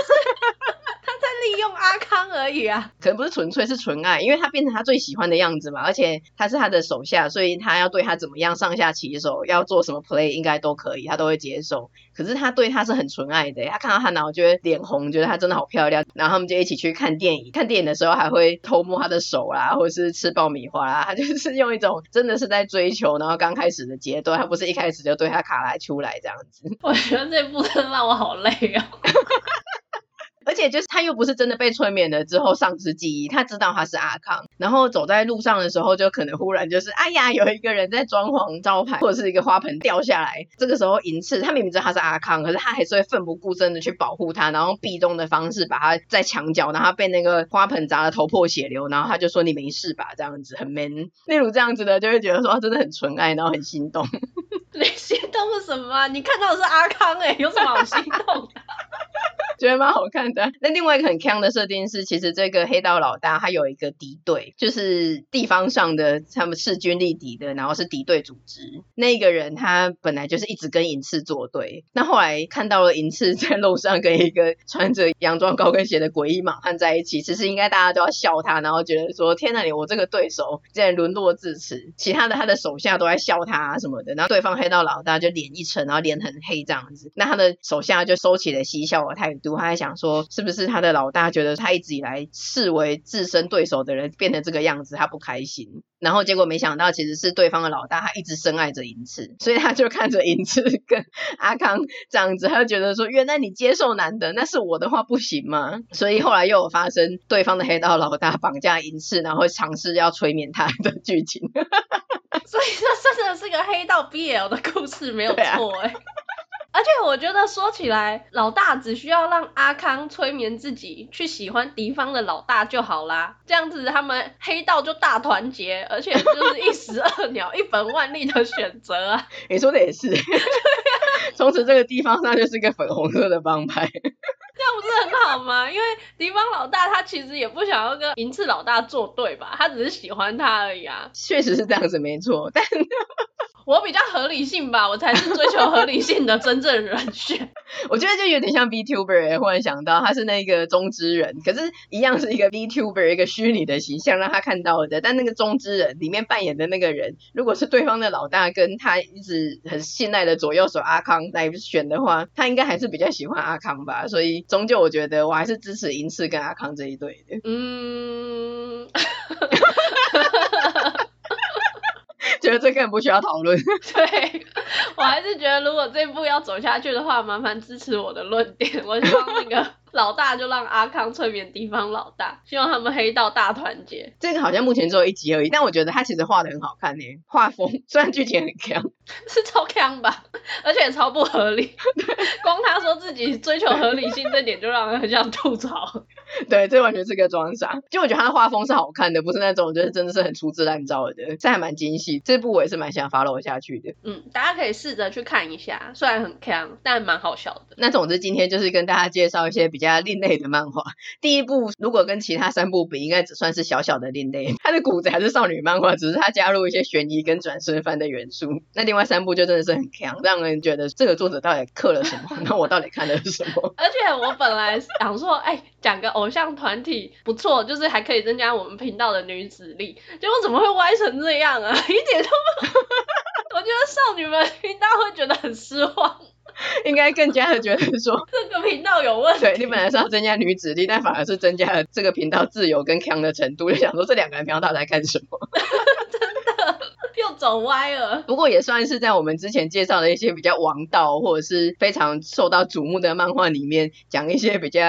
他在利用阿康而已啊。可能不是纯粹，是纯爱，因为他变成他最喜欢的样子嘛，而且他是他的手下，所以他要对他怎么样上下其手，要做什么 play 应该都可以，他都会接受。可是他对他是很纯爱的，他看到他然后就会脸红，觉得他真的好漂亮，然后他们就一起去看电影，看电影的时候还会偷摸他的手啦，或者是吃爆米花啦，他就是用一种真的是在追求然后刚开始的阶段，他不是一开始就对他卡来出来这样子。我觉得这部真的让我好累哦。而且就是他又不是真的被催眠了之后丧失记忆，他知道他是阿康，然后走在路上的时候就可能忽然就是哎呀有一个人在装潢招牌，或者是一个花盆掉下来，这个时候银次他明明知道他是阿康，可是他还是会奋不顾身的去保护他，然后壁咚的方式把他在墙角，然后他被那个花盆砸得头破血流，然后他就说你没事吧，这样子很 man。 例如这样子的就会觉得说、啊、真的很纯爱，然后很心动。你心动是什么啊？你看到的是阿康欸，有什么好心动的？觉得蛮好看的。那另外一个很鏘的设定是，其实这个黑道老大他有一个敌对，就是地方上的他们势均力敌的，然后是敌对组织。那个人他本来就是一直跟银次作对，那后来看到了银次在路上跟一个穿着洋装高跟鞋的诡异莽汉在一起，其实应该大家都要笑他，然后觉得说天哪，我这个对手竟然沦落至此。其他的他的手下都在笑他、啊、什么的，然后对方黑道老大就脸一沉，然后脸很黑这样子，那他的手下就收起了嬉笑的态度，我还想说是不是他的老大觉得他一直以来视为自身对手的人变成这个样子他不开心，然后结果没想到其实是对方的老大他一直深爱着银次，所以他就看着银次跟阿康这样子，他就觉得说原来你接受男的，那是我的话不行吗？所以后来又有发生对方的黑道老大绑架银次然后尝试要催眠他的剧情所以这真的是个黑道 BL 的故事没有错耶、欸而且我觉得说起来老大只需要让阿康催眠自己去喜欢敌方的老大就好啦，这样子他们黑道就大团结，而且就是一石二鸟一本万利的选择啊。你说的也是从此这个地方上就是一个粉红色的帮派这样不是很好吗？因为敌方老大他其实也不想要跟银次老大作对吧，他只是喜欢他而已啊。确实是这样子没错，但我比较合理性吧，我才是追求合理性的真正人选我觉得就有点像 VTuber、欸、忽然想到他是那个中之人，可是一样是一个 VTuber 一个虚拟的形象让他看到的，但那个中之人里面扮演的那个人如果是对方的老大跟他一直很信赖的左右手阿康来选的话，他应该还是比较喜欢阿康吧，所以终究我觉得我还是支持银次跟阿康这一对的。嗯觉得这根本不需要讨论对，我还是觉得如果这部要走下去的话麻烦支持我的论点，我希望那个老大就让阿康催眠敌方老大，希望他们黑道大团结。这个好像目前只有一集而已，但我觉得他其实画得很好看耶，画风虽然剧情很强是超强吧，而且超不合理光他说自己追求合理性这点就让人很想吐槽对，这完全是个装傻，就我觉得他的画风是好看的，不是那种我觉得真的是很粗制滥造的，这还蛮精细，这部我也是蛮想 follow 下去的。嗯，大家可以试着去看一下，虽然很强但蛮好笑的。那总之今天就是跟大家介绍一些比较另类的漫画，第一部如果跟其他三部比应该只算是小小的另类，它的骨子还是少女漫画，只是它加入一些悬疑跟转身番的元素，那另外三部就真的是很强，让人觉得这个作者到底刻了什么那我到底看了什么而且我本来想说讲个偶像团体不错，就是还可以增加我们频道的女子力，结果怎么会歪成这样啊，一点都不我觉得少女们听到会觉得很失望应该更加的觉得说这个频道有问题。对，你本来是要增加女子力，但反而是增加了这个频道自由跟强的程度，就想说这两个人频道到底在干什么又走歪了。不过也算是在我们之前介绍的一些比较王道或者是非常受到瞩目的漫画里面，讲一些比较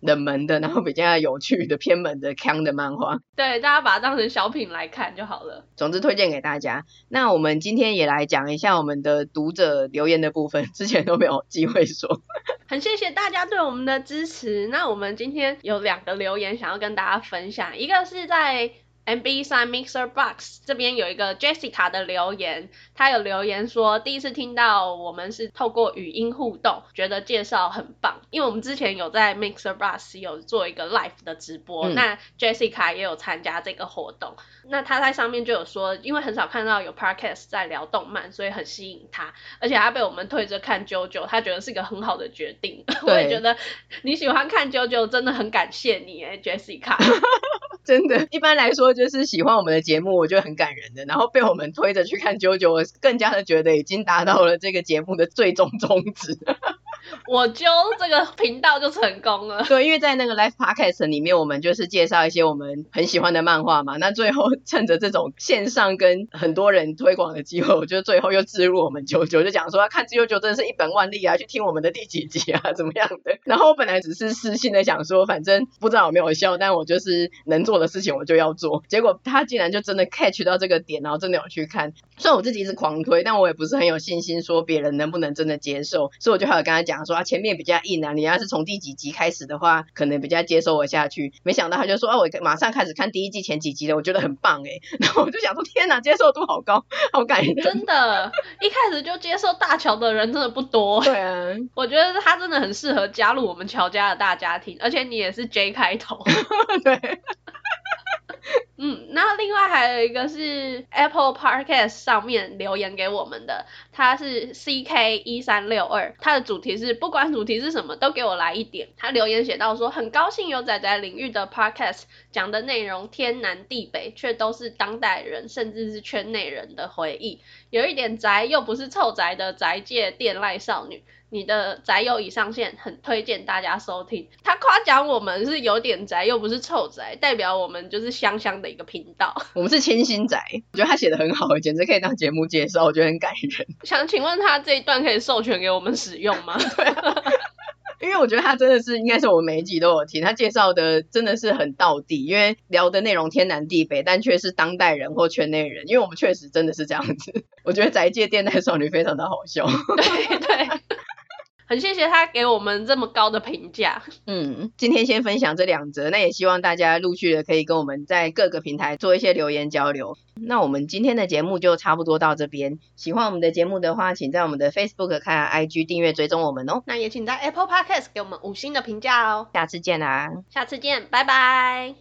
冷门的然后比较有趣的偏门的鏘的漫画，对，大家把它当成小品来看就好了，总之推荐给大家。那我们今天也来讲一下我们的读者留言的部分，之前都没有机会说很谢谢大家对我们的支持。那我们今天有两个留言想要跟大家分享，一个是在MB3 Mixer Box 这边有一个 Jessica 的留言，她有留言说第一次听到我们是透过语音互动，觉得介绍很棒，因为我们之前有在 Mixer Box 有做一个 live 的直播、那 Jessica 也有参加这个活动，那她在上面就有说因为很少看到有 podcast 在聊动漫，所以很吸引她，而且她被我们推着看 JoJo， 她觉得是一个很好的决定我也觉得你喜欢看 JoJo 真的很感谢你耶 Jessica 真的，一般来说就是喜欢我们的节目我觉得很感人的，然后被我们推着去看JoJo，我更加的觉得已经达到了这个节目的最终宗旨我揪这个频道就成功了对，因为在那个 Live Podcast 里面我们就是介绍一些我们很喜欢的漫画嘛，那最后趁着这种线上跟很多人推广的机会，我就最后又置入我们JoJo，就讲说看JoJo真的是一本万利啊，去听我们的第几集啊怎么样的，然后我本来只是私信的想说反正不知道有没有效，但我就是能做的事情我就要做，结果他竟然就真的 catch 到这个点，然后真的有去看。虽然我自己一直狂推，但我也不是很有信心说别人能不能真的接受，所以我就还有跟他讲说、前面比较硬啊，你要是从第几集开始的话可能比较接受我下去，没想到他就说、我马上开始看第一季前几集了，我觉得很棒耶，然后我就想说天哪，接受度好高，好感人，真的一开始就接受大乔的人真的不多对啊，我觉得他真的很适合加入我们乔家的大家庭，而且你也是 J 开头对那另外还有一个是 Apple Podcast 上面留言给我们的，他是 CK1362， 他的主题是不管主题是什么都给我来一点，他留言写到说很高兴有仔仔领域的 Podcast， 讲的内容天南地北却都是当代人甚至是圈内人的回忆，有一点宅又不是臭宅的宅界电赖少女，你的宅友已上线，很推荐大家收听。他夸奖我们是有点宅，又不是臭宅，代表我们就是香香的一个频道。我们是清新宅，我觉得他写的很好，简直可以当节目介绍，我觉得很感人。想请问他这一段可以授权给我们使用吗？对啊，因为我觉得他真的是应该是我每一集都有听，他介绍的真的是很道地，因为聊的内容天南地北，但却是当代人或圈内人，因为我们确实真的是这样子。我觉得宅界电台少女非常的好笑。对对，很谢谢他给我们这么高的评价。嗯，今天先分享这两则，那也希望大家陆续的可以跟我们在各个平台做一些留言交流。那我们今天的节目就差不多到这边，喜欢我们的节目的话，请在我们的 Facebook 看 IG 订阅追踪我们哦。那也请在 Apple Podcast 给我们5星的评价哦。下次见啊，下次见，拜拜。